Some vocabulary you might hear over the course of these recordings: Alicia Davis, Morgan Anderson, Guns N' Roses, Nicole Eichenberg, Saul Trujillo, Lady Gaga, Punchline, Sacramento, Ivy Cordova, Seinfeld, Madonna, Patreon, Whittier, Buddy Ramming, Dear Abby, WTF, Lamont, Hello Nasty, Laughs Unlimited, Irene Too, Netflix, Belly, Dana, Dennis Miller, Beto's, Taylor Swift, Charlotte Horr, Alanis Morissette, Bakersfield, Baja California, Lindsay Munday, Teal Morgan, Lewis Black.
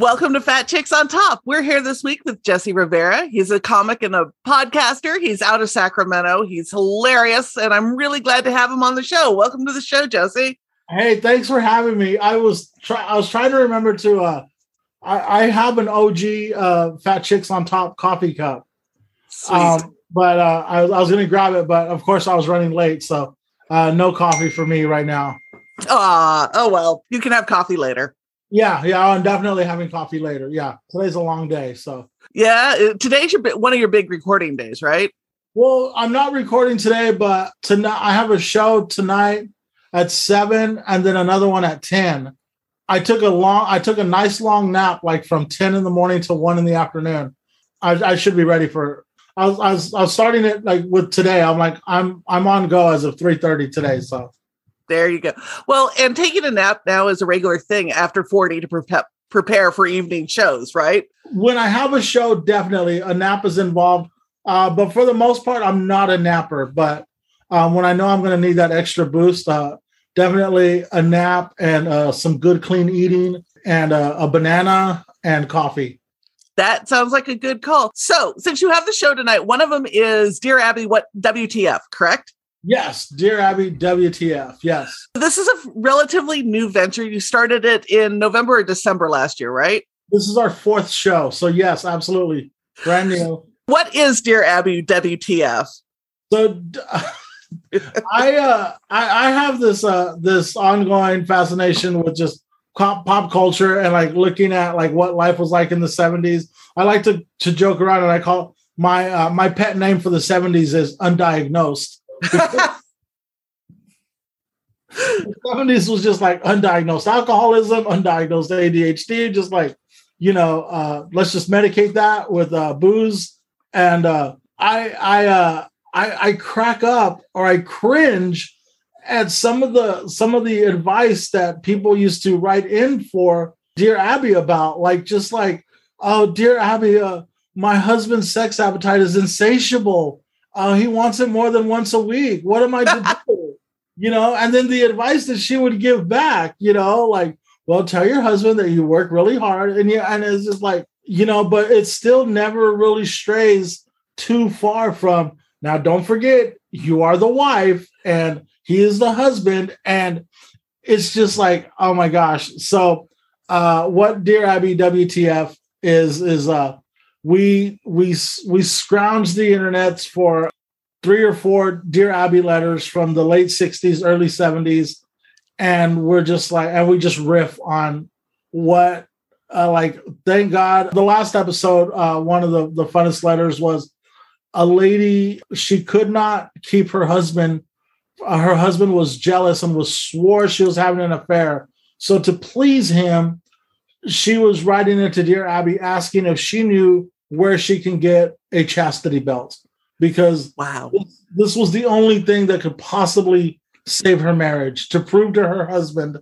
Welcome to Fat Chicks on Top. We're here this week with Jesse Rivera. He's a comic and a podcaster. He's out of Sacramento. He's hilarious, and I'm really glad to have him on the show. Welcome to the show, Jesse. Hey, thanks for having me. I was trying to remember to. I have an OG Fat Chicks on Top coffee cup, but I was going to grab it, but of course I was running late, so no coffee for me right now. Oh well, you can have coffee later. Yeah, I'm definitely having coffee later. Yeah, today's a long day, so. Yeah, today's one of your big recording days, right? Well, I'm not recording today, but tonight I have a show tonight at 7 and then another one at 10. I took a nice long nap, like from 10 in the morning to 1 in the afternoon. I should be ready for. I was starting it like with today. I'm like I'm on go as of 3:30 today, so. There you go. Well, and taking a nap now is a regular thing after 40 to prepare for evening shows, right? When I have a show, definitely a nap is involved. But for the most part, I'm not a napper. But when I know I'm going to need that extra boost, definitely a nap and some good clean eating and a banana and coffee. That sounds like a good call. So since you have the show tonight, one of them is Dear Abby, WTF, correct? Yes, Dear Abby, WTF, yes. This is a relatively new venture. You started it in November or December last year, right? This is our fourth show, so yes, absolutely. Brand new. What is Dear Abby, WTF? So I have this ongoing fascination with just pop culture and like looking at like what life was like in the 70s. I like to joke around, and I call my pet name for the 70s is Undiagnosed. The 70s was just like undiagnosed alcoholism, undiagnosed ADHD, just like, you know, let's just medicate that with booze. And I crack up, or I cringe at some of the advice that people used to write in for Dear Abby about, like, just like, oh, Dear Abby, my husband's sex appetite is insatiable. He wants it more than once a week. What am I to do? You know, and then the advice that she would give back, you know, like, well, tell your husband that you work really hard. And it's just like, you know, but it still never really strays too far from, now, don't forget, you are the wife and he is the husband. And it's just like, oh, my gosh. So what Dear Abby, WTF is We scrounged the internets for 3 or 4 Dear Abby letters from the late 60s, early 70s. And we're just like, and we just riff on what, thank God. The last episode, one of the funnest letters was a lady, she could not keep her husband. Her husband was jealous and swore she was having an affair. So to please him, she was writing into Dear Abby asking if she knew where she can get a chastity belt, because wow, this was the only thing that could possibly save her marriage, to prove to her husband.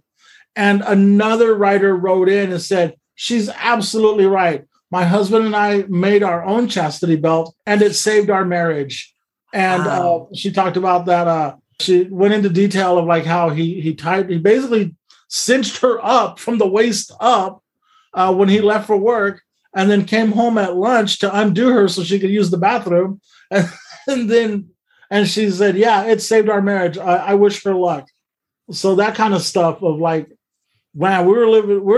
And another writer wrote in and said, she's absolutely right. My husband and I made our own chastity belt and it saved our marriage. And wow. She talked about that. She went into detail of like how he basically cinched her up from the waist up when he left for work, and then came home at lunch to undo her so she could use the bathroom. And she said, yeah, it saved our marriage. I wish her luck. So that kind of stuff of like, wow, we were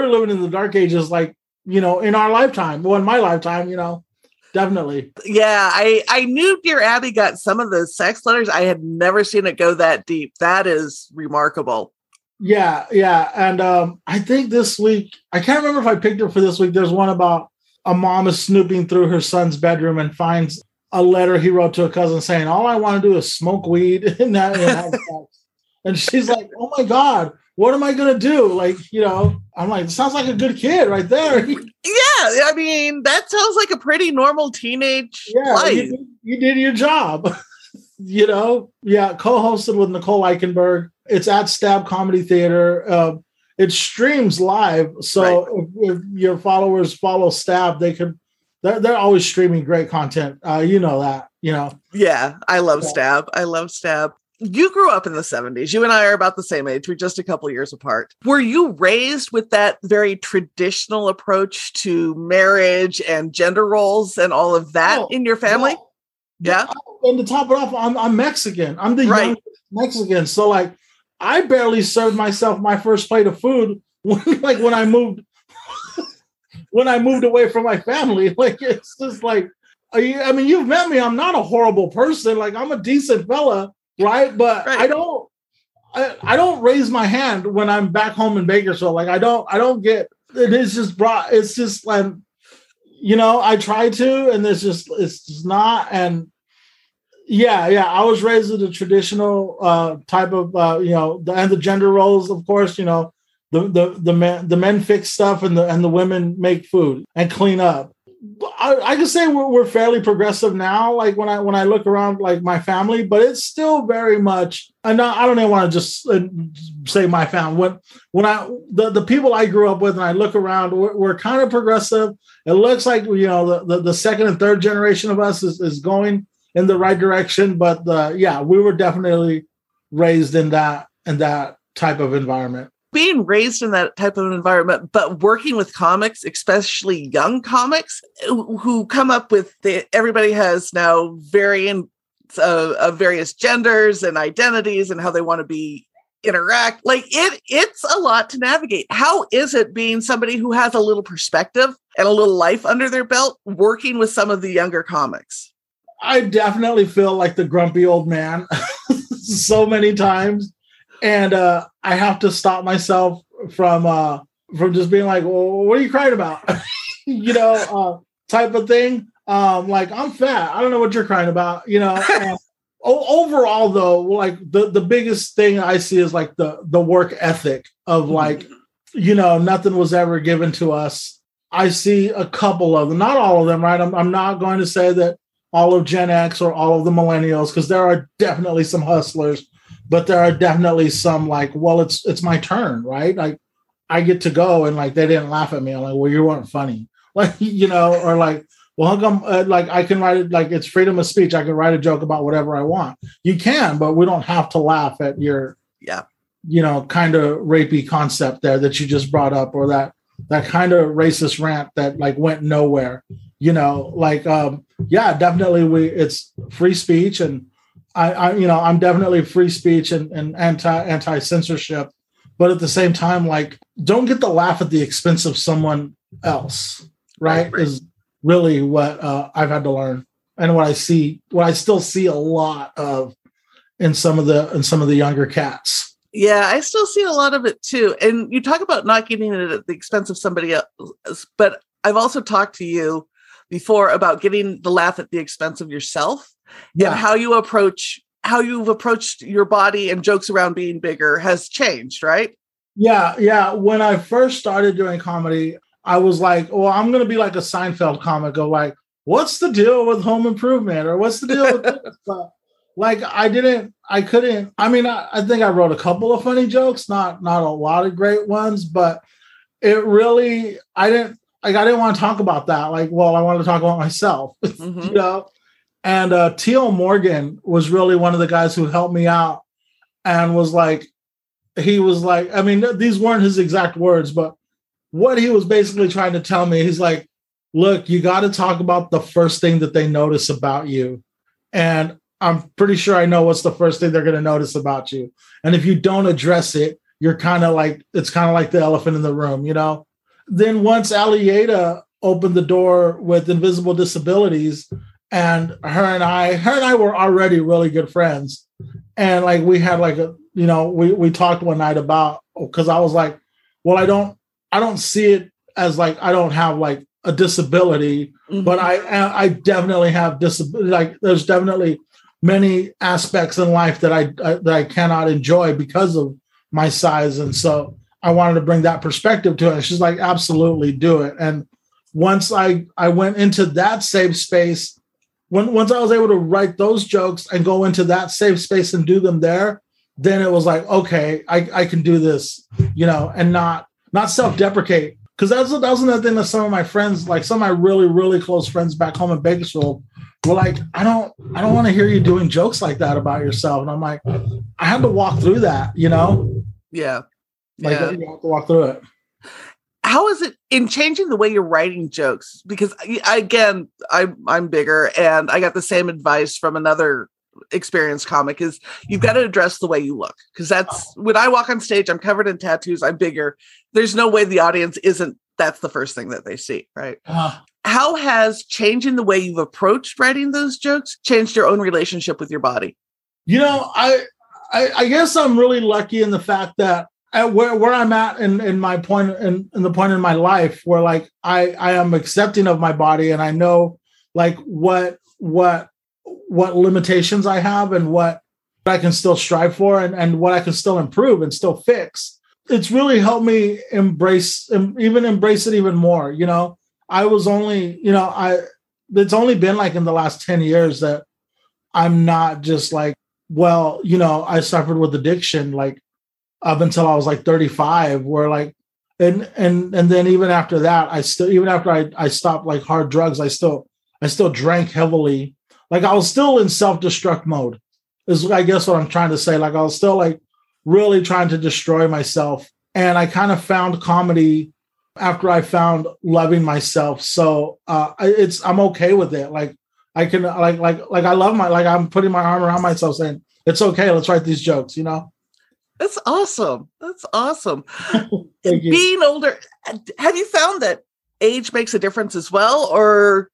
living in the dark ages, like, you know, in our lifetime, well, in my lifetime, you know, Definitely. Yeah, I knew Dear Abby got some of the sex letters. I had never seen it go that deep. That is remarkable. Yeah. And I think this week, I can't remember if I picked it for this week. There's one about a mom is snooping through her son's bedroom and finds a letter he wrote to a cousin saying, all I want to do is smoke weed. And she's like, oh my God, what am I going to do? Like, you know, I'm like, sounds like a good kid right there. Yeah. I mean, that sounds like a pretty normal teenage life. You did your job, you know? Yeah. Co-hosted with Nicole Eichenberg. It's at Stab Comedy Theater. It streams live. So if your followers follow Stab, they could, they're always streaming great content. You know that, you know? Yeah. I love Stab. I love Stab. You grew up in the 70s. You and I are about the same age. We're just a couple years apart. Were you raised with that very traditional approach to marriage and gender roles and all of that in your family? Yeah. And to top it off, I'm Mexican. I'm the youngest Mexican. So like, I barely served myself my first plate of food when I moved away from my family. Like, it's just like, I mean, you've met me. I'm not a horrible person. Like, I'm a decent fella. Right. But I don't raise my hand when I'm back home in Bakersfield. Like, I don't get it. Is just brought. It's just like, you know, I try to, and it's just not. And yeah. I was raised with the traditional type of, you know, and the gender roles, of course, you know, the men fix stuff and the women make food and clean up. I could say we're fairly progressive now, like when I look around like my family, but it's still very much, and I don't even want to just say my family. When the people I grew up with, and I look around, we're kind of progressive. It looks like, you know, the second and third generation of us is going in the right direction, but we were definitely raised in that type of environment. Being raised in that type of environment, but working with comics, especially young comics who come up with everybody has now varying of various genders and identities and how they want to be interact. Like it's a lot to navigate. How is it being somebody who has a little perspective and a little life under their belt working with some of the younger comics? I definitely feel like the grumpy old man so many times. And I have to stop myself from just being like, well, what are you crying about? You know, type of thing. Like, I'm fat. I don't know what you're crying about. You know, overall, though, like the biggest thing I see is like the work ethic of like, you know, nothing was ever given to us. I see a couple of them, not all of them. Right. I'm not going to say that all of Gen X or all of the millennials, because there are definitely some hustlers. But there are definitely some like, well, it's my turn, right? Like, I get to go, and like they didn't laugh at me. I'm like, well, you weren't funny, like, you know, or like, well, how come? Like, I can write it, like it's freedom of speech. I can write a joke about whatever I want. You can, but we don't have to laugh at your, you know, kind of rapey concept there that you just brought up, or that kind of racist rant that like went nowhere. You know, like, definitely, it's free speech and. I'm definitely free speech and anti censorship, but at the same time, like, don't get the laugh at the expense of someone else, right? Is really what I've had to learn, and what I still see a lot of in some of the younger cats. Yeah, I still see a lot of it too. And you talk about not getting it at the expense of somebody else, but I've also talked to you before about getting the laugh at the expense of yourself. Yeah. And how you've approached your body and jokes around being bigger has changed, right? Yeah. When I first started doing comedy, I was like, well, I'm going to be like a Seinfeld comic of like, what's the deal with home improvement? Or what's the deal with this? But, like, I think I wrote a couple of funny jokes, not a lot of great ones, but it really, I didn't want to talk about that. Like, well, I wanted to talk about myself, you know? And Teal Morgan was really one of the guys who helped me out and was like, I mean, these weren't his exact words, but what he was basically trying to tell me, he's like, look, you got to talk about the first thing that they notice about you. And I'm pretty sure I know what's the first thing they're going to notice about you. And if you don't address it, you're kind of like, it's kind of like the elephant in the room, you know? Then once Aliada opened the door with Invisible Disabilities, and her and I were already really good friends. And like, we had like a, you know, we talked one night about, because I was like, well, I don't see it as like, I don't have like a disability, mm-hmm. but I definitely have disability. Like, there's definitely many aspects in life that I cannot enjoy because of my size. And so I wanted to bring that perspective to it. And she's like, absolutely do it. And once I went into that safe space, once I was able to write those jokes and go into that safe space and do them there, then it was like, okay, I can do this, you know, and not self-deprecate. Because that was another thing that some of my friends, like some of my really, really close friends back home in Bakersfield, were like, I don't want to hear you doing jokes like that about yourself. And I'm like, I had to walk through that, you know? Yeah. Like, yeah. You have to walk through it. How is it in changing the way you're writing jokes? Because again, I'm bigger, and I got the same advice from another experienced comic, is you've got to address the way you look, because that's when I walk on stage, I'm covered in tattoos, I'm bigger. There's no way the audience isn't, that's the first thing that they see, right? How has changing the way you've approached writing those jokes changed your own relationship with your body? You know, I guess I'm really lucky in the fact that at where I'm at in my point in the point in my life where like I am accepting of my body, and I know like what limitations I have and what I can still strive for and what I can still improve and still fix. It's really helped me embrace it even more. You know, I was only, you know, it's only been like in the last 10 years that I'm not just like, well, you know, I suffered with addiction, like up until I was like 35, where like, and then even after that, I still, even after I stopped like hard drugs, I still drank heavily. Like, I was still in self-destruct mode is, I guess, what I'm trying to say. Like, I was still like really trying to destroy myself. And I kind of found comedy after I found loving myself. So I'm okay with it. Like, I can like I love I'm putting my arm around myself saying, it's okay. Let's write these jokes, you know? That's awesome. That's awesome. Thank you. Being older, have you found that age makes a difference as well? Or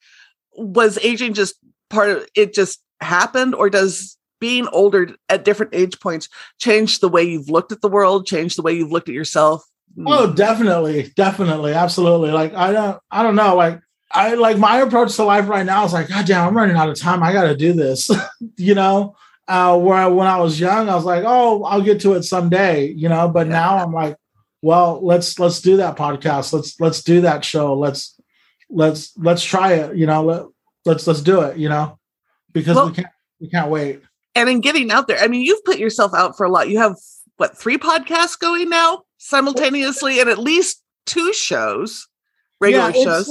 was aging just part of it, just happened? Or does being older at different age points change the way you've looked at the world, change the way you've looked at yourself? Oh, definitely, absolutely. Like, I don't know, like I like my approach to life right now is like, god damn, I'm running out of time, I gotta do this. You know, when I was young, I was like, oh, I'll get to it someday, you know? But yeah. Now I'm like, well, let's do that podcast, let's do that show, let's try it, you know? Let's do it, you know, because we can't wait. And in getting out there, I mean, you've put yourself out for a lot. You have what, 3 podcasts going now simultaneously, and at least 2 shows, regular shows.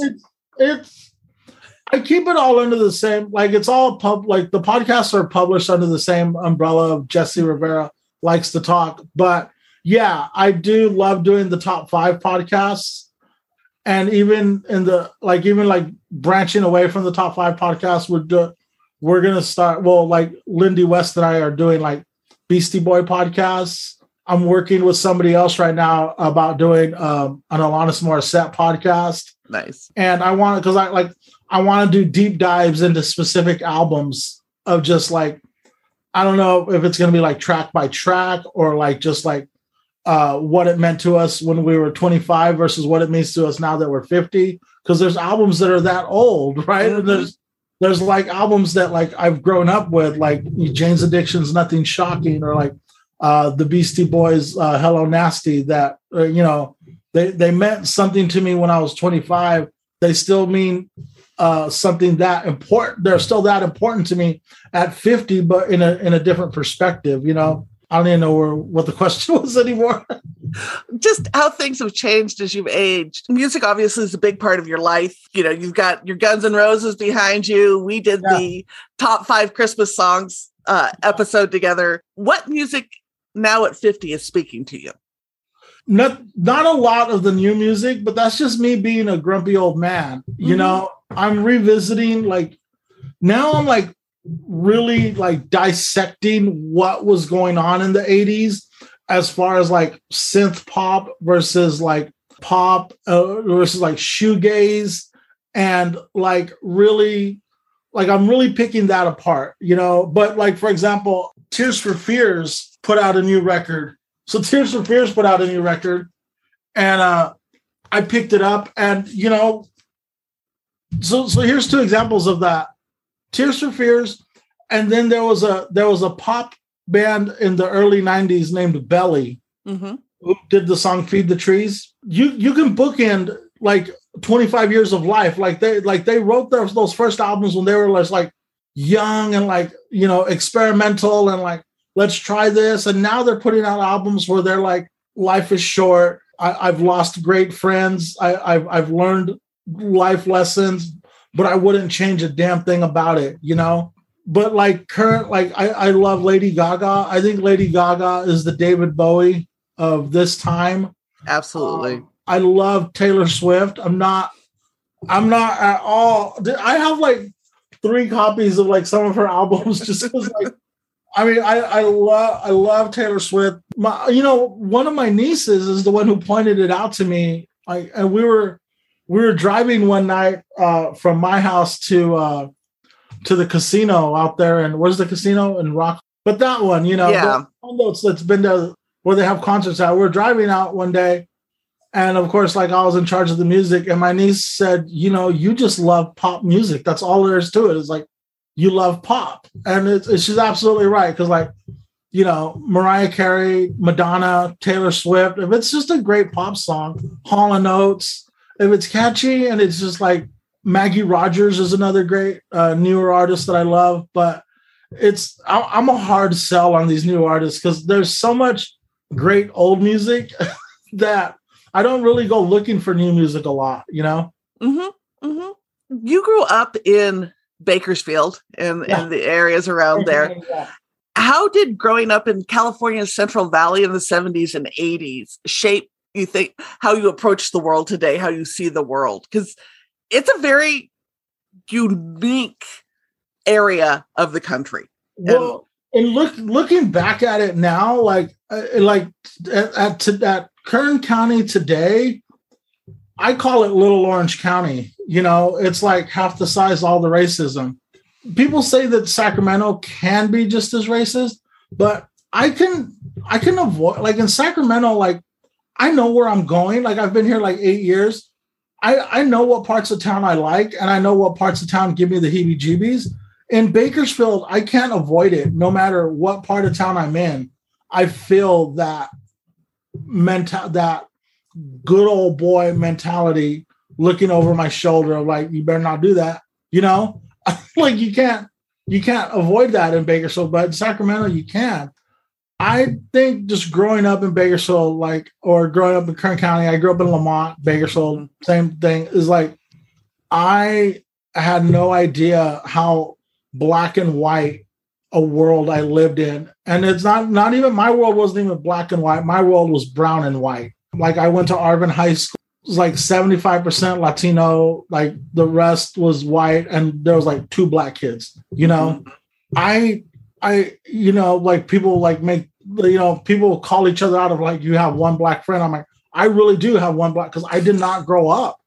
I keep it all under the same, like it's all like the podcasts are published under the same umbrella of Jesse Rivera Likes to Talk. But yeah, I do love doing the top 5 podcasts. And even in the branching away from the top 5 podcasts, we're gonna start. Well, like Lindy West and I are doing like Beastie Boy podcasts. I'm working with somebody else right now about doing an Alanis Morissette podcast. Nice. And I want, because I want to do deep dives into specific albums of just like, I don't know if it's gonna be like track by track or like just like what it meant to us when we were 25 versus what it means to us now that we're 50, because there's albums that are that old, right? Mm-hmm. And there's like albums that like I've grown up with, like Jane's Addiction's Nothing Shocking, or like the Beastie Boys Hello Nasty, that you know, they meant something to me when I was 25. They still mean something that important. They're still that important to me at 50, but in a different perspective, you know. I don't even know what the question was anymore. Just how things have changed as you've aged. Music obviously is a big part of your life. You know, you've got your Guns N' Roses behind you. We did the top 5 Christmas songs episode together. What music now at 50 is speaking to you? Not a lot of the new music, but that's just me being a grumpy old man. Mm-hmm. You know, I'm revisiting, like, now I'm like, really like dissecting what was going on in the 80s as far as like synth pop versus like pop versus like shoegaze and like really, like I'm really picking that apart, you know. But like, for example, Tears for Fears put out a new record. So Tears for Fears put out a new record, and I picked it up, and you know, so here's two examples of that. Tears for Fears, and then there was a pop band in the early 90s named Belly, mm-hmm. who did the song Feed the Trees. You can bookend like 25 years of life. Like they wrote those first albums when they were like young and like, you know, experimental and like, let's try this. And now they're putting out albums where they're like, life is short. I've lost great friends. I've learned life lessons, but I wouldn't change a damn thing about it, you know? But like I love Lady Gaga. I think Lady Gaga is the David Bowie of this time. Absolutely. I love Taylor Swift. I'm not at all. I have like 3 copies of like some of her albums. Just like, I mean, I love Taylor Swift. One of my nieces is the one who pointed it out to me. And we were driving one night from my house to the casino out there, and where's the casino in Rock? But that one, you know, yeah. That's been there where they have concerts at. We're driving out one day, and of course, like I was in charge of the music, and my niece said, "You know, you just love pop music. That's all there is to it. It's like you love pop," and she's absolutely right, because like, you know, Mariah Carey, Madonna, Taylor Swift. If it's just a great pop song, Hall & Oates. If it's catchy and it's just like. Maggie Rogers is another great newer artist that I love, but I'm a hard sell on these new artists because there's so much great old music that I don't really go looking for new music a lot, you know? Mm-hmm, mm-hmm. You grew up in Bakersfield and yeah. the areas around there. Yeah. How did growing up in California's Central Valley in the 70s and 80s shape, you think, how you approach the world today, how you see the world? Because it's a very unique area of the country. Well, and looking back at it now, like at Kern County today, I call it Little Orange County. You know, it's like half the size, all the racism. People say that Sacramento can be just as racist, but I can avoid, like in Sacramento, like I know where I'm going. Like I've been here like 8 years. I know what parts of town I like, and I know what parts of town give me the heebie-jeebies. In Bakersfield, I can't avoid it no matter what part of town I'm in. I feel that that good old boy mentality looking over my shoulder of like, you better not do that, you know? Like you can't avoid that in Bakersfield, but in Sacramento, you can. I think just growing up in Bakersfield, like, or growing up in Kern County, I grew up in Lamont, Bakersfield, same thing, is like, I had no idea how black and white a world I lived in. And it's not even, my world wasn't even black and white. My world was brown and white. Like I went to Arvin High School, it was like 75% Latino, like the rest was white. And there was like 2 black kids, you know, I, you know, like people like make, you know, people call each other out of like, you have one black friend. I'm like, I really do have one black, because I did not grow up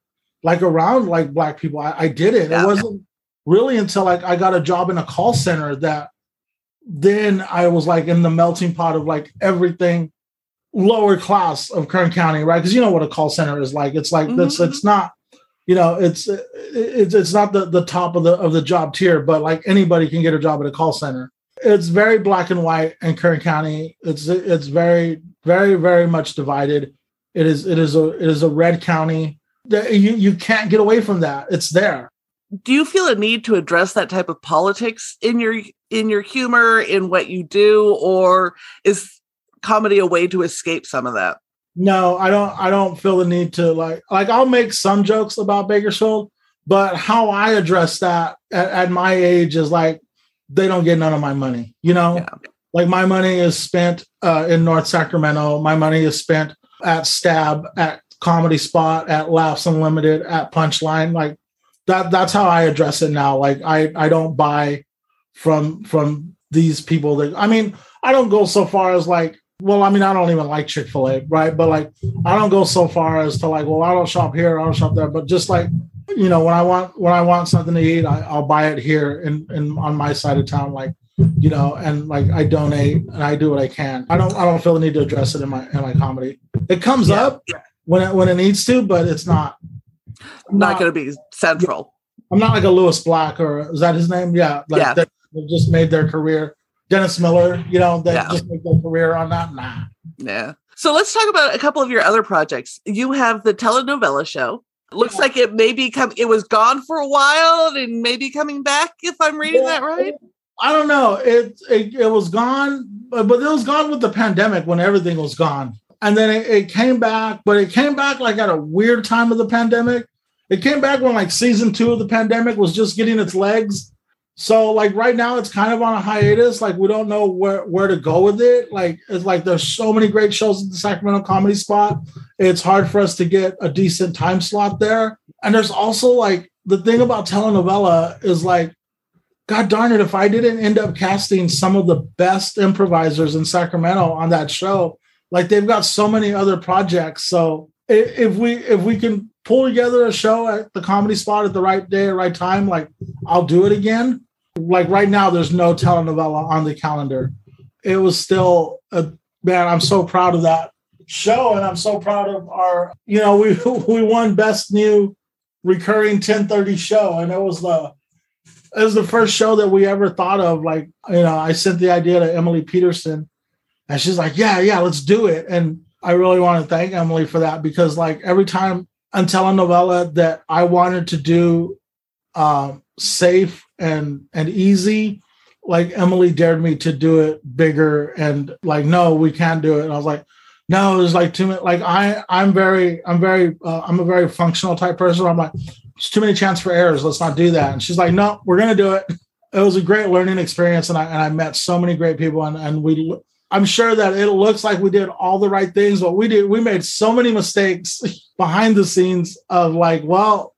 like around like black people. I didn't. Yeah. It wasn't really until like I got a job in a call center that then I was like in the melting pot of like everything lower class of Kern County, right? Because you know what a call center is like. It's like, mm-hmm. It's not, you know, it's not the top of the job tier, but like anybody can get a job at a call center. It's very black and white in Kern County. It's very, very, very much divided. It is a red county. You can't get away from that. It's there. Do you feel a need to address that type of politics in your humor, in what you do, or is comedy a way to escape some of that? No, I don't feel the need to like I'll make some jokes about Bakersfield, but how I address that at my age is like, they don't get none of my money, you know? Yeah. Like my money is spent in North Sacramento. My money is spent at Stab, at Comedy Spot, at Laughs Unlimited, at Punchline. Like that's how I address it now. Like I don't buy from these people that, I mean, I don't go so far as like, well, I mean, I don't even like Chick-fil-A, right? But like, I don't go so far as to like, well, I don't shop here, I don't shop there, but just like, you know, when I want something to eat, I'll buy it here and on my side of town, like, you know, and like I donate and I do what I can. I don't feel the need to address it in my comedy. It comes up when it needs to, but it's not. I'm not going to be central. I'm not like a Lewis Black, or is that his name? Yeah, like yeah. They just made their career. Dennis Miller, you know, they just made their career on that. Nah. Yeah. So let's talk about a couple of your other projects. You have the telenovela show. Looks like it may be it was gone for a while and maybe coming back, if I'm reading that right. I don't know. It was gone, but it was gone with the pandemic when everything was gone. And then it came back, but it came back like at a weird time of the pandemic. It came back when like season 2 of the pandemic was just getting its legs. So like right now it's kind of on a hiatus. Like we don't know where to go with it. Like it's like there's so many great shows at the Sacramento Comedy Spot. It's hard for us to get a decent time slot there. And there's also like the thing about telenovela is like, God darn it, if I didn't end up casting some of the best improvisers in Sacramento on that show, like they've got so many other projects. So if we can pull together a show at the Comedy Spot at the right day, right time, like I'll do it again. Like right now, there's no telenovela on the calendar. It was still man, I'm so proud of that show. And I'm so proud of our, you know, we won best new recurring 10:30 show. And it was the first show that we ever thought of. Like, you know, I sent the idea to Emily Peterson and she's like, yeah, let's do it. And I really want to thank Emily for that, because like every time on telenovela that I wanted to do safe and easy, like Emily dared me to do it bigger and like, no, we can't do it. And I was like, no, there's like too many. Like I'm a very functional type person. I'm like, it's too many chance for errors. Let's not do that. And she's like, no, we're going to do it. It was a great learning experience. And I met so many great people and I'm sure that it looks like we did all the right things, but we made so many mistakes behind the scenes of like, well,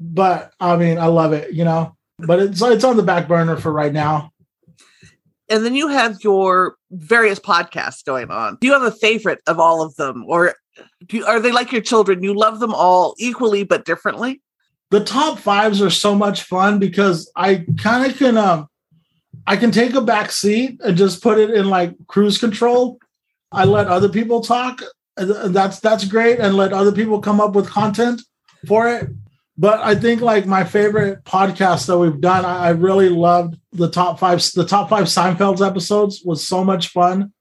but I mean, I love it, you know, but it's on the back burner for right now. And then you have your various podcasts going on. Do you have a favorite of all of them, or are they like your children? You love them all equally, but differently. The top fives are so much fun because I kind of can, I can take a back seat and just put it in like cruise control. I let other people talk. That's great. And let other people come up with content for it. But I think like my favorite podcast that we've done, I really loved the top five. The top five Seinfeld's episodes was so much fun.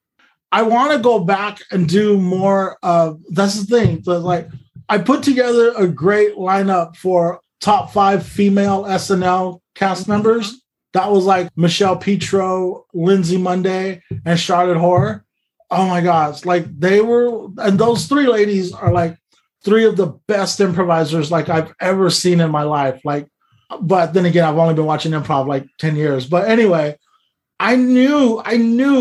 I want to go back and do more of, that's the thing. So, like I put together a great lineup for top 5 female SNL cast members. That was like Michelle Petro, Lindsay Munday, and Charlotte Horr. Oh my gosh. Like they were, and those 3 ladies are like 3 of the best improvisers like I've ever seen in my life. Like, but then again, I've only been watching improv like 10 years. But anyway, I knew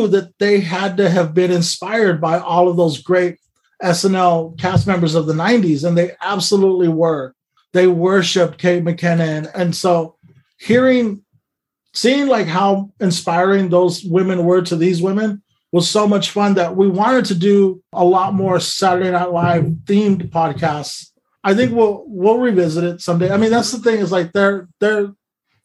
that they had to have been inspired by all of those great SNL cast members of the 90s. And they absolutely were. They worshiped Kate McKinnon. And so seeing like how inspiring those women were to these women was so much fun that we wanted to do a lot more Saturday Night Live themed podcasts. I think we'll revisit it someday. I mean, that's the thing is like they're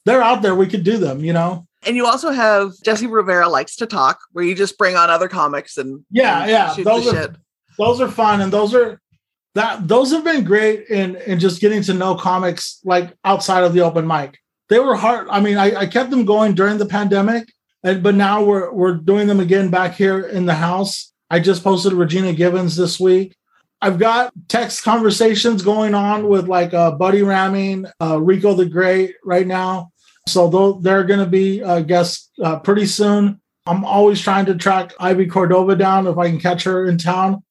out there. We could do them, you know. And you also have Jesse Rivera Likes to Talk, where you just bring on other comics and shoot the shit. Those are fun, and those have been great in just getting to know comics like outside of the open mic. They were hard. I mean, I kept them going during the pandemic, but now we're doing them again back here in the house. I just posted Regina Givens this week. I've got text conversations going on with like Buddy Ramming, Rico the Great right now. So they're going to be guests pretty soon. I'm always trying to track Ivy Cordova down if I can catch her in town.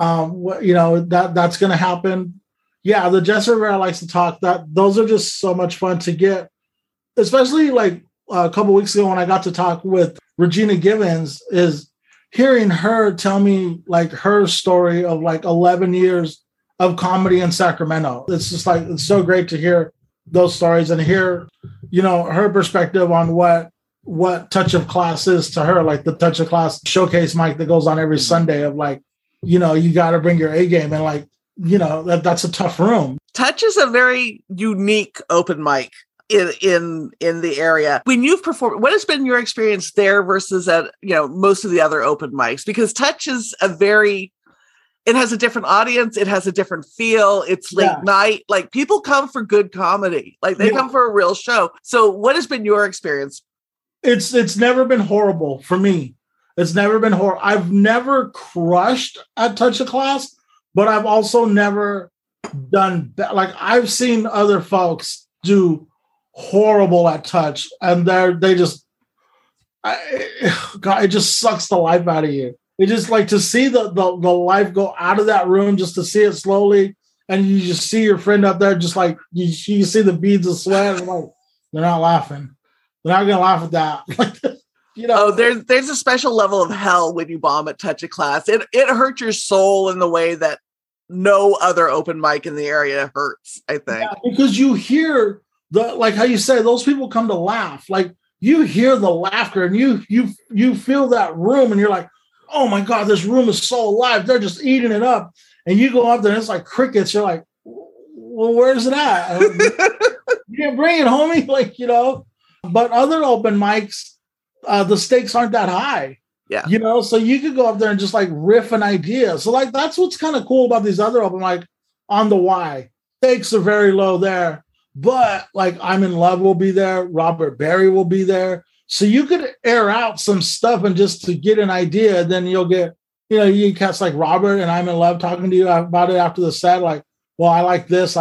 You know, that's going to happen. Yeah, the Jesse Rivera Likes to Talk. Those are just so much fun to get, especially like a couple weeks ago when I got to talk with Regina Givens. Is hearing her tell me like her story of like 11 years of comedy in Sacramento. It's just like it's so great to hear those stories and hear, you know, her perspective on what Touch of Class is to her, like the Touch of Class showcase mic that goes on every Sunday of like, you know, you got to bring your A game and like. you know, that's a tough room. Touch is a very unique open mic in the area. When you've performed, what has been your experience there versus at, you know, most of the other open mics? Because Touch is a very, it has a different audience. It has a different feel. It's late night. Like, people come for good comedy. Like, they come for a real show. So what has been your experience? It's never been horrible for me. It's never been horrible. I've never crushed at Touch of Class, but I've also never done bad. Like, I've seen other folks do horrible at Touch, and they just, God, it just sucks the life out of you. It just, like, to see the life go out of that room, just to see it slowly, and you just see your friend up there, just like, you see the beads of sweat, and, like, they're not laughing. They're not gonna laugh at that. You know, there's a special level of hell when you bomb at Touch of Class. It hurts your soul in the way that no other open mic in the area hurts, I think. Yeah, because you hear like how you say, those people come to laugh. Like, you hear the laughter and you feel that room and you're like, oh my God, this room is so alive. They're just eating it up. And you go up there and it's like crickets. You're like, well, where's it at? You didn't bring it, homie. Like, you know, but other open mics, the stakes aren't that high. Yeah. You know, so you could go up there and just like riff an idea. So like, that's what's kind of cool about these other open mic on the Y. Stakes are very low there, but like I'm in Love will be there. Robert Berry will be there. So you could air out some stuff and just to get an idea, then you'll get, you know, you cats like Robert and I'm in Love talking to you about it after the set. Like, well, I like this.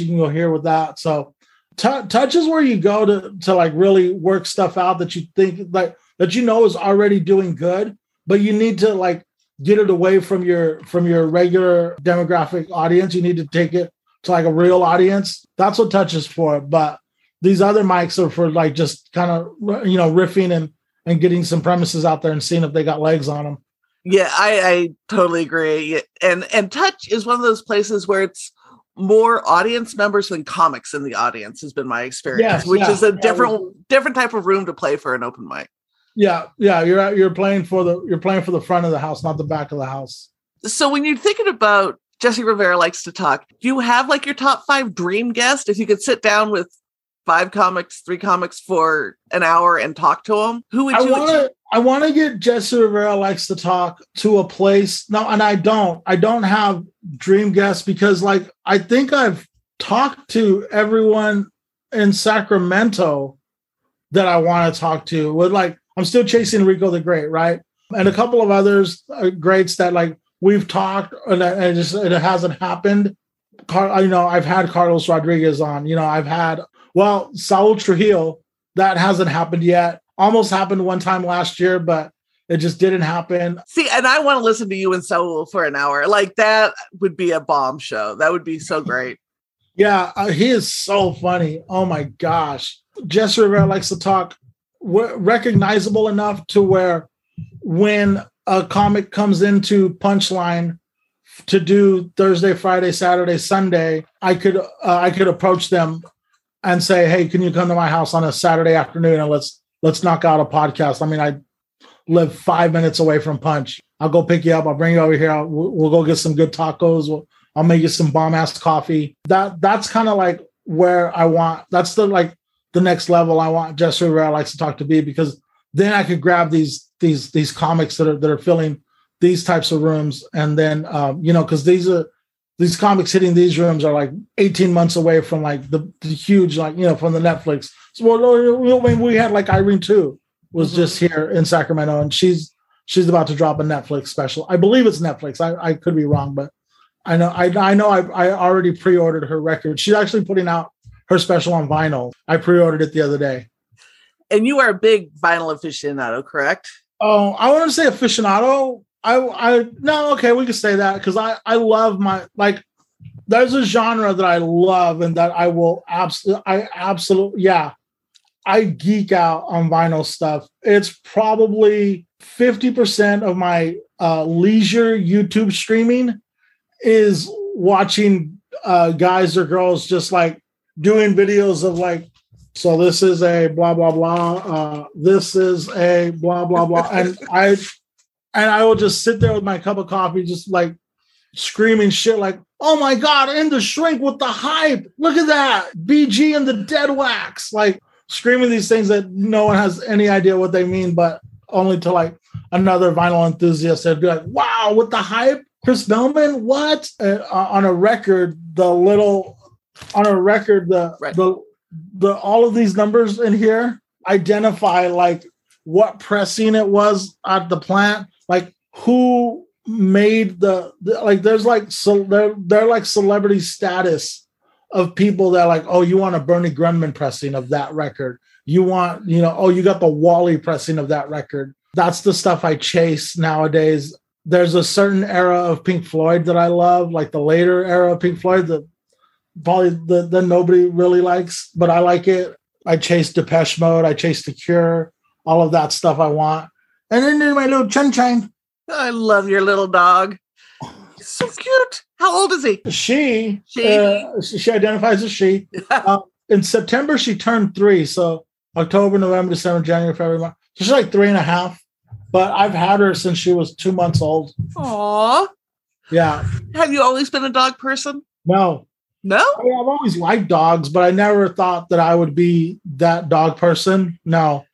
You can go here with that. So Touch is where you go to like really work stuff out that you think like that, you know, is already doing good, but you need to like get it away from your regular demographic audience. You need to take it to like a real audience. That's what Touch is for. But these other mics are for like just kind of, you know, riffing and getting some premises out there and seeing if they got legs on them. Yeah, I totally agree. And Touch is one of those places where it's more audience members than comics in the audience has been my experience, is a different type of room to play for an open mic. Yeah, you're playing for the front of the house, not the back of the house. So when you're thinking about Jesse Rivera Likes to Talk, do you have like your top 5 dream guest? If you could sit down with 3 comics for an hour and talk to them, who would you? I want to get Jesse Rivera Likes to Talk to a place. No, and I don't have dream guests because like I think I've talked to everyone in Sacramento that I want to talk to. With like, I'm still chasing Rico the Great, right? And a couple of others greats that like we've talked and it hasn't happened. You know, I've had Carlos Rodriguez on. You know, I've had Saul Trujillo. That hasn't happened yet. Almost happened one time last year, but it just didn't happen. See, and I want to listen to you and Saul for an hour. Like, that would be a bomb show. That would be so great. Yeah, he is so funny. Oh my gosh. Jesse Rivera Likes to Talk. We're recognizable enough to where when a comic comes into Punchline to do Thursday, Friday, Saturday, Sunday, I could approach them and say, hey, can you come to my house on a Saturday afternoon and let's knock out a podcast? I mean, I live 5 minutes away from Punch. I'll go pick you up. I'll bring you over here. We'll go get some good tacos. I'll make you some bomb ass coffee. That's kind of like where I want. That's the like the next level I want Jesse Rivera Likes to Talk to be, because then I could grab these comics that are filling these types of rooms, and then you know, because these comics hitting these rooms are like 18 months away from like the huge, like, you know, from the Netflix. So, well, when we had like Irene too was just here in Sacramento, and she's about to drop a Netflix special. I believe it's Netflix. I could be wrong, but I know I already pre-ordered her record. She's actually putting out her special on vinyl. I pre-ordered it the other day. And you are a big vinyl aficionado, correct? Oh, I want to say aficionado. Okay, we can say that, because I love my, like, there's a genre that I love and that I will I geek out on vinyl stuff. It's probably 50% of my leisure YouTube streaming is watching guys or girls just like doing videos of like, so this is a blah, blah, blah. This is a blah, blah, blah. And I will just sit there with my cup of coffee, just like screaming shit like, oh my God, in the shrink with the hype. Look at that. BG and the dead wax. Like screaming these things that no one has any idea what they mean, but only to like another vinyl enthusiast that'd be like, wow, with the hype. Chris Bellman, what? On a record, all of these numbers in here identify like what pressing it was at the plant, like who made they're like celebrity status of people that like, oh, you want a Bernie Grunman pressing of that record. You want, oh, you got the Wally pressing of that record. That's the stuff I chase nowadays. There's a certain era of Pink Floyd that I love, like the later era of Pink Floyd that probably that nobody really likes, but I like it. I chase Depeche Mode. I chase The Cure. All of that stuff I want. And then my little Chun-Chun. I love your little dog. He's so cute. How old is he? She identifies as she. In September, she turned 3. So October, November, December, January, February, March. So she's like 3.5. But I've had her since she was 2 months old. Aww. Yeah. Have you always been a dog person? No. No? I mean, I've always liked dogs, but I never thought that I would be that dog person. No.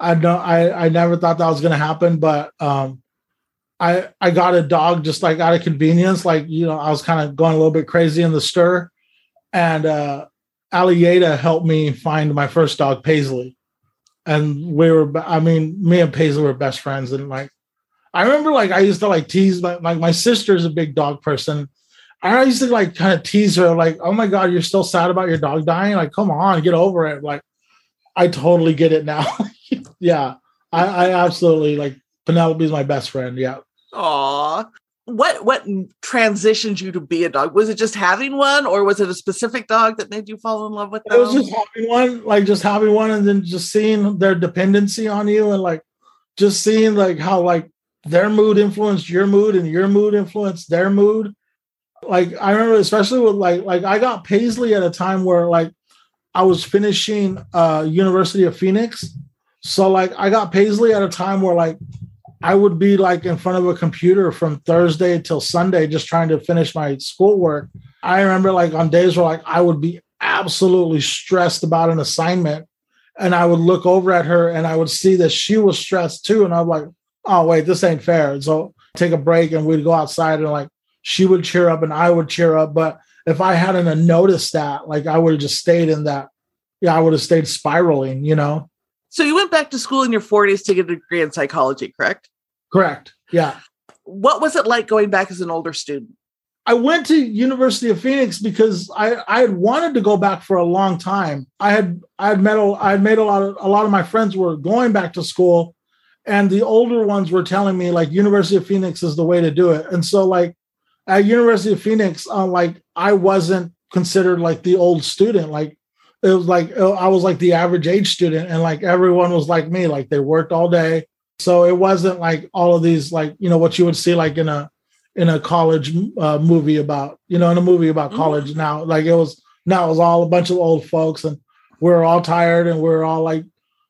I never thought that was going to happen, but I got a dog just like out of convenience. Like, I was kind of going a little bit crazy in the stir. And Aliada helped me find my first dog, Paisley. And me and Paisley were best friends. And like, I remember like, I used to like tease my sister's a big dog person. I used to like kind of tease her like, oh my God, you're still sad about your dog dying. Like, come on, get over it. Like, I totally get it now. Yeah. I absolutely like Penelope's my best friend. Yeah. Aw. What transitioned you to be a dog? Was it just having one, or was it a specific dog that made you fall in love with them? It was just having one and then just seeing their dependency on you, and like just seeing like how like their mood influenced your mood and your mood influenced their mood. Like I remember especially with like I got Paisley at a time where like I was finishing University of Phoenix. So like I got Paisley at a time where like I would be like in front of a computer from Thursday till Sunday, just trying to finish my schoolwork. I remember like on days where like I would be absolutely stressed about an assignment, and I would look over at her and I would see that she was stressed too. And I'm like, oh wait, this ain't fair. So take a break and we'd go outside and like, she would cheer up and I would cheer up. But if I hadn't noticed that, like I would have just stayed in that. Yeah. I would have stayed spiraling, So you went back to school in your 40s to get a degree in psychology, correct? Correct. Yeah. What was it like going back as an older student? I went to University of Phoenix because I had wanted to go back for a long time. I had made a lot of my friends were going back to school, and the older ones were telling me like University of Phoenix is the way to do it. And so like at University of Phoenix, like I wasn't considered like the old student. Like it was like I was like the average age student, and like everyone was like me. Like they worked all day. So it wasn't like all of these, like, what you would see like in a college movie about, in a movie about college now, like it was all a bunch of old folks, and we're all tired and we're all like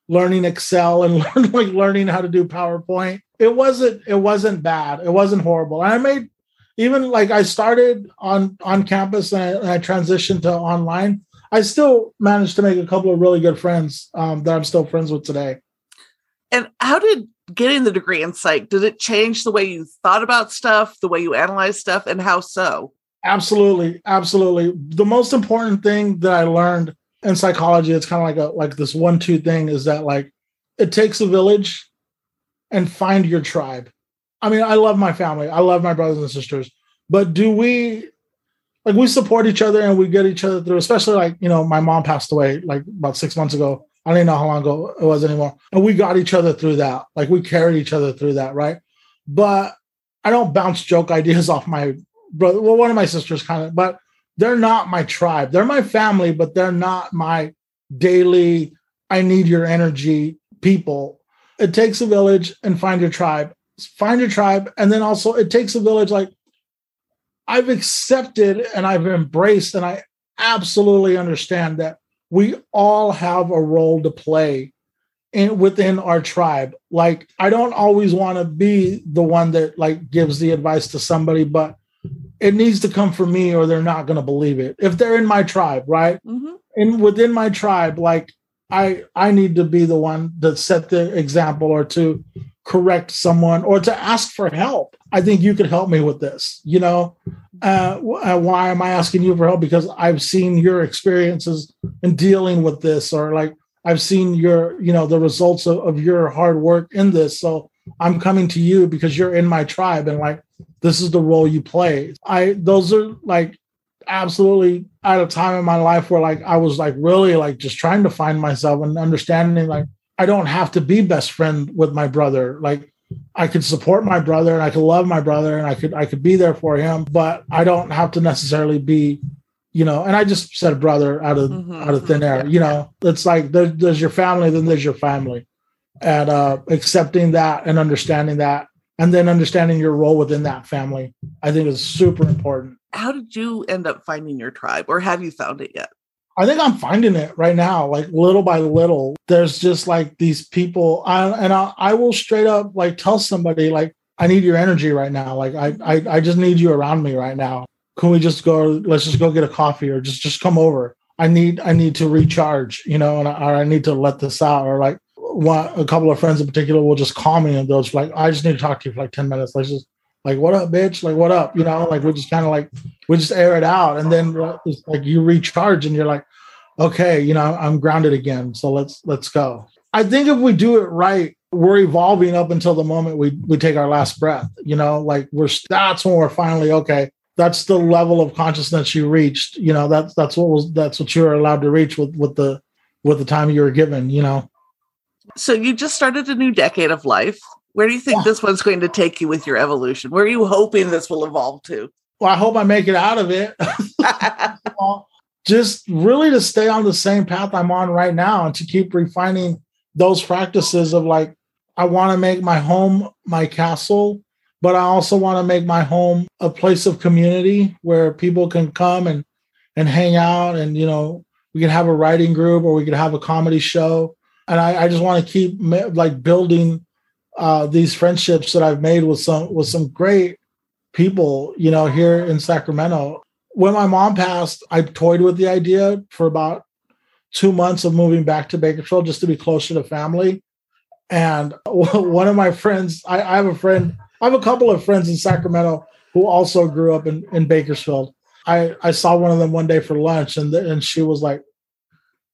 learning Excel and learning how to do PowerPoint. It wasn't bad. It wasn't horrible. And I made even like I started on campus and I transitioned to online. I still managed to make a couple of really good friends that I'm still friends with today. And how did getting the degree in psych, did it change the way you thought about stuff, the way you analyzed stuff, and how so? Absolutely. Absolutely. The most important thing that I learned in psychology, it's kind of like this 1-2 thing, is that like it takes a village, and find your tribe. I mean, I love my family. I love my brothers and sisters, but we support each other and we get each other through, especially like, my mom passed away like about 6 months ago. I don't even know how long ago it was anymore. And we got each other through that. Like we carried each other through that. Right. But I don't bounce joke ideas off my brother. Well, one of my sisters kind of, but they're not my tribe. They're my family, but they're not my daily, I need your energy people. It takes a village and find your tribe. And then also it takes a village. Like I've accepted and I've embraced, and I absolutely understand that we all have a role to play within our tribe. Like, I don't always want to be the one that like gives the advice to somebody, but it needs to come from me or they're not going to believe it. If they're in my tribe, right? Mm-hmm. And within my tribe, like I need to be the one that set the example or to correct someone or to ask for help. I think you could help me with this. You know, why am I asking you for help? Because I've seen your experiences in dealing with this, or like I've seen your, you know, the results of your hard work in this. So I'm coming to you because you're in my tribe and like, this is the role you play. Those are like absolutely at a time in my life where like I was like really like just trying to find myself and understanding like I don't have to be best friend with my brother. Like I could support my brother and I could love my brother and I could be there for him, but I don't have to necessarily be, you know. And I just said brother out of thin air. You know, it's like there's your family, then there's your family, and accepting that and understanding that. And then understanding your role within that family, I think, is super important. How did you end up finding your tribe, or have you found it yet? I think I'm finding it right now, like little by little. There's just like these people, I will straight up like tell somebody like, I need your energy right now. Like I just need you around me right now. Can we just go? Let's just go get a coffee, or just come over. I need to recharge, you know, and I need to let this out, or like. A couple of friends in particular will just call me and they'll just like, I just need to talk to you for like 10 minutes. Let's just like, what up, bitch? Like, what up? You know, like we just kind of like, we just air it out. And then it's like you recharge and you're like, okay, you know, I'm grounded again. So let's go. I think if we do it right, we're evolving up until the moment we take our last breath, you know, like that's when we're finally, okay, that's the level of consciousness you reached. You know, that's what you were allowed to reach with the time you were given, you know? So you just started a new decade of life. Where do you think this one's going to take you with your evolution? Where are you hoping this will evolve to? Well, I hope I make it out of it. Just really to stay on the same path I'm on right now and to keep refining those practices of like, I want to make my home my castle, but I also want to make my home a place of community where people can come and hang out. And, you know, we can have a writing group or we could have a comedy show. And I just want to keep like building these friendships that I've made with some great people, you know, here in Sacramento. When my mom passed, I toyed with the idea for about 2 months of moving back to Bakersfield just to be closer to family. And one of my friends, I have a couple of friends in Sacramento who also grew up in Bakersfield. I saw one of them one day for lunch and she was like,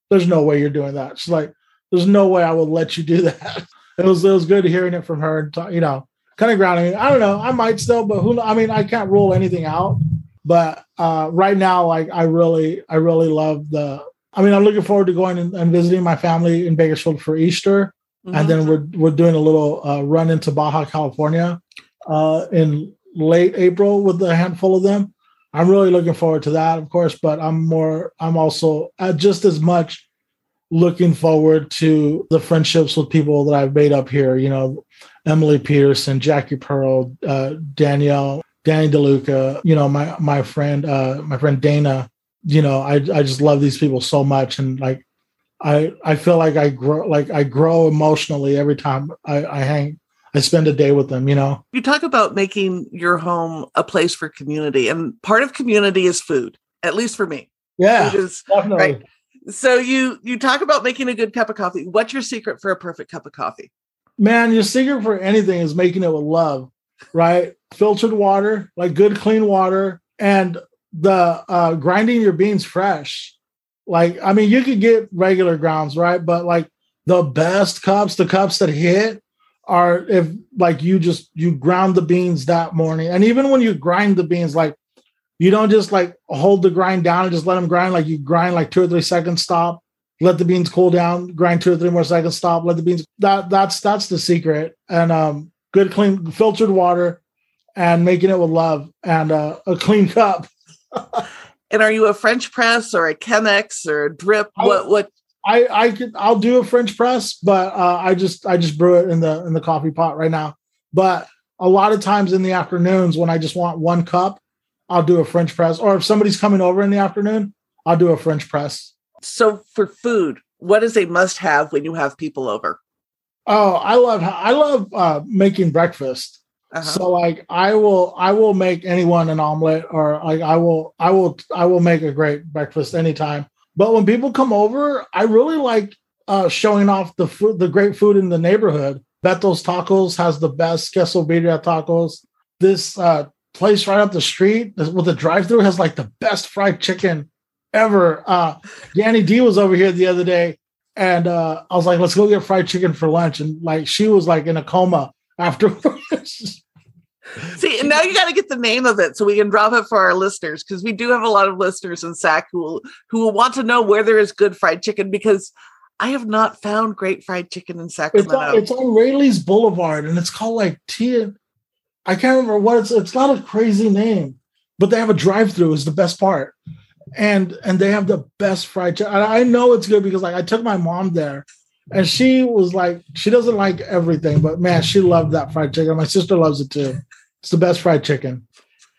there's no way you're doing that. She's like, there's no way I would let you do that. It was good hearing it from her, and you know, kind of grounding me. I don't know. I might still, but who knows? I mean, I can't rule anything out. But right now, like I really love the. I mean, I'm looking forward to going and visiting my family in Bakersfield for Easter, mm-hmm. and then we're doing a little run into Baja California in late April with a handful of them. I'm really looking forward to that, of course. But I'm also just as much looking forward to the friendships with people that I've made up here, you know, Emily Peterson, Jackie Pearl, Danielle, Danny DeLuca, you know, my friend Dana, you know, I just love these people so much. And like, I feel like I grow emotionally every time I spend a day with them, you know. You talk about making your home a place for community, and part of community is food, at least for me. Yeah, definitely. Right? So you talk about making a good cup of coffee. What's your secret for a perfect cup of coffee? Man, your secret for anything is making it with love, right? Filtered water, like good, clean water, and the grinding your beans fresh. Like, I mean, you could get regular grounds, right? But like the best cups, the cups that hit are if like you ground the beans that morning. And even when you grind the beans, like, you don't just like hold the grind down and just let them grind. Like you grind like 2 or 3 seconds, stop, let the beans cool down, grind 2 or 3 more seconds, stop, let the beans. That's the secret. And good, clean, filtered water, and making it with love, and a clean cup. And are you a French press or a Chemex or a drip? I'll do a French press, but I just brew it in the coffee pot right now. But a lot of times in the afternoons when I just want one cup, I'll do a French press. Or if somebody's coming over in the afternoon, I'll do a French press. So for food, what is a must-have when you have people over? Oh, I love making breakfast. Uh-huh. So like I will make anyone an omelet, or like I will make a great breakfast anytime. But when people come over, I really like showing off the food, the great food in the neighborhood. Beto's Tacos has the best quesadilla tacos. This place right up the street with the drive-thru has like the best fried chicken ever. Yanni D was over here the other day, and I was like, let's go get fried chicken for lunch. And like she was like in a coma afterwards. See, and now you got to get the name of it so we can drop it for our listeners, because we do have a lot of listeners in SAC who will want to know where there is good fried chicken, because I have not found great fried chicken in Sacramento. It's on Rayleigh's Boulevard, and it's called like Tia. I can't remember what it's not a crazy name, but they have a drive-thru is the best part, and they have the best fried chicken. I know it's good because like I took my mom there. And she was like, she doesn't like everything, but man, she loved that fried chicken. My sister loves it too. It's the best fried chicken.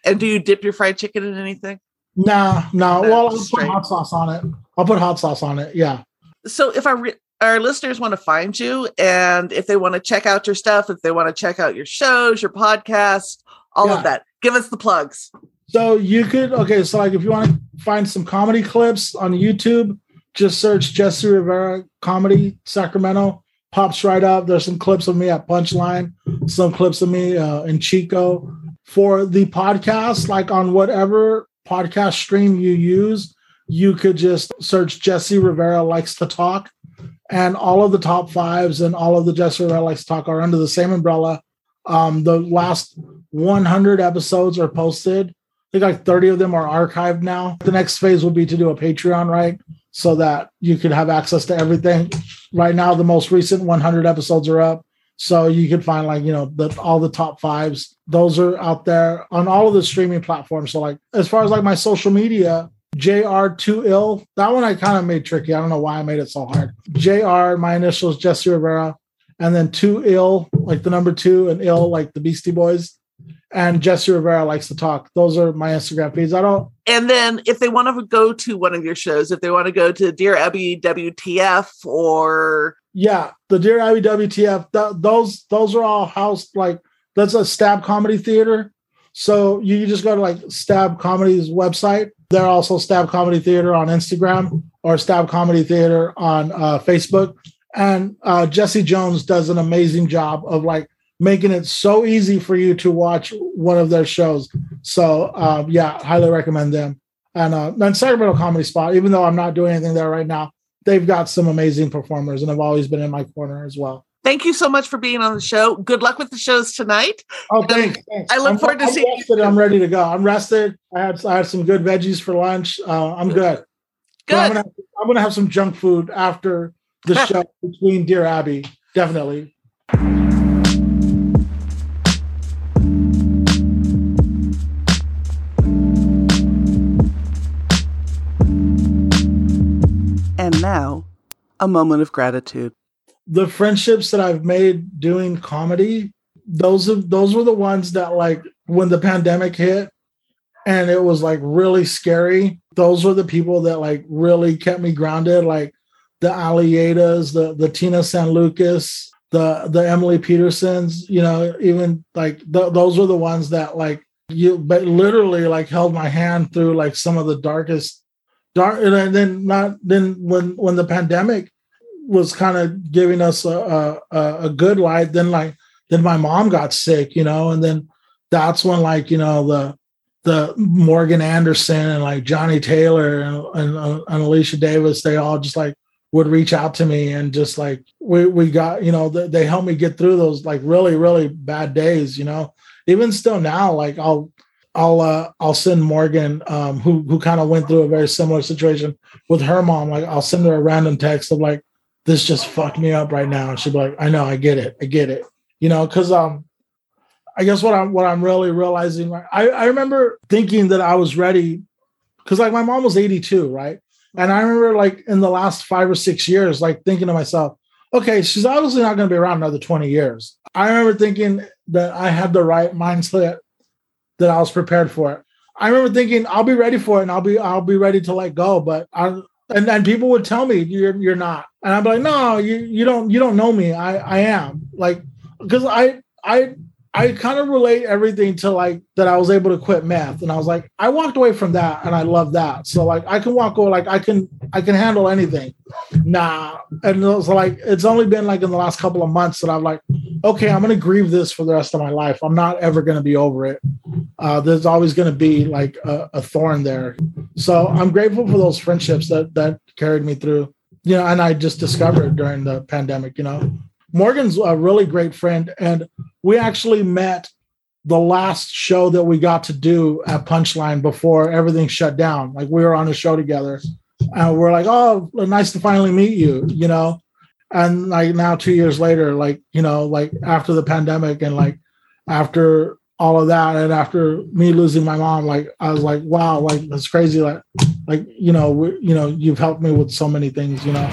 And do you dip your fried chicken in anything? No. Well, I'll put hot sauce on it. Yeah. So if our listeners want to find you, and if they want to check out your stuff, if they want to check out your shows, your podcast, all of that, give us the plugs. So you could, so like if you want to find some comedy clips on YouTube, just search Jesse Rivera Comedy Sacramento. Pops right up. There's some clips of me at Punchline, some clips of me in Chico. For the podcast, like on whatever podcast stream you use, you could just search Jesse Rivera Likes to Talk. And all of the top fives and all of the Jesse Rivera Likes to Talk are under the same umbrella. The last 100 episodes are posted. I think like 30 of them are archived now. The next phase will be to do a Patreon, right? So that you could have access to everything. Right now, the most recent 100 episodes are up. So you could find like, all the top fives. Those are out there on all of the streaming platforms. So like, as far as like my social media, JR2ill, that one I kind of made tricky. I don't know why I made it so hard. JR, my initials, Jesse Rivera, and then 2ill, like the number 2, and ill, like the Beastie Boys. And Jesse Rivera Likes to Talk. Those are my Instagram feeds. And then if they want to go to one of your shows, if they want to go to Dear Abby WTF or... Yeah, the Dear Abby WTF, those are all housed, like, that's a Stab Comedy Theater. So you just go to, like, Stab Comedy's website. They're also Stab Comedy Theater on Instagram or Stab Comedy Theater on Facebook. And Jesse Jones does an amazing job of, like, making it so easy for you to watch one of their shows. So, highly recommend them. And then Sacramento Comedy Spot, even though I'm not doing anything there right now, they've got some amazing performers and have always been in my corner as well. Thank you so much for being on the show. Good luck with the shows tonight. Oh, thanks. I look forward to seeing you. I'm ready to go. I'm rested. I had some good veggies for lunch. I'm good. Good. I'm going to have some junk food after the show between Dear Abby. Definitely. And now, a moment of gratitude. The friendships that I've made doing comedy, those were the ones that, like, when the pandemic hit and it was, like, really scary, those were the people that, like, really kept me grounded, like the Aliadas, the Tina San Lucas, the Emily Petersons, even, like, those were the ones that, like, literally, like, held my hand through, like, some of the dark, and then when the pandemic was kind of giving us a good light, then my mom got sick, and then that's when, like, the Morgan Anderson and, like, Johnny Taylor and Alicia Davis, they all just, like, would reach out to me and just, like, we got, they helped me get through those, like, really, really bad days, even still now, like, I'll send Morgan, who kind of went through a very similar situation with her mom. Like, I'll send her a random text of, like, this just fucked me up right now. And she'll be like, I know, I get it. Cause, I guess what I'm really realizing, right? I remember thinking that I was ready. Cause, like, my mom was 82. Right. And I remember, like, in the last 5 or 6 years, like, thinking to myself, okay, she's obviously not going to be around another 20 years. I remember thinking that I had the right mindset, that I was prepared for it. I remember thinking I'll be ready for it and I'll be ready to let go. But and people would tell me you're not. And I'd be like, no, you don't know me. I am, like, because I I kind of relate everything to like that I was able to quit math. And I was like, I walked away from that and I love that. So like I can walk away, like I can handle anything. Nah. And it was like it's only been like in the last couple of months that I'm like, okay, I'm gonna grieve this for the rest of my life. I'm not ever gonna be over it. There's always gonna be like a thorn there. So I'm grateful for those friendships that carried me through. You know, and I just discovered during the pandemic, you know. Morgan's a really great friend, and we actually met the last show that we got to do at Punchline before everything shut down. Like, we were on a show together, and we're like, oh, nice to finally meet you, you know? And, like, now 2 years later, like, you know, like, after the pandemic and, like, after all of that and after me losing my mom, like, I was like, wow, like, that's crazy. Like you know, you've helped me with so many things, you know?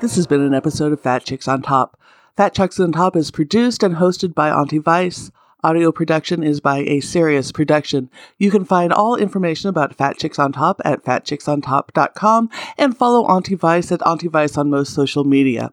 This has been an episode of Fat Chicks on Top. Fat Chicks on Top is produced and hosted by Auntie Vice. Audio production is by A Serious Production. You can find all information about Fat Chicks on Top at fatchicksontop.com and follow Auntie Vice at Auntie Vice on most social media.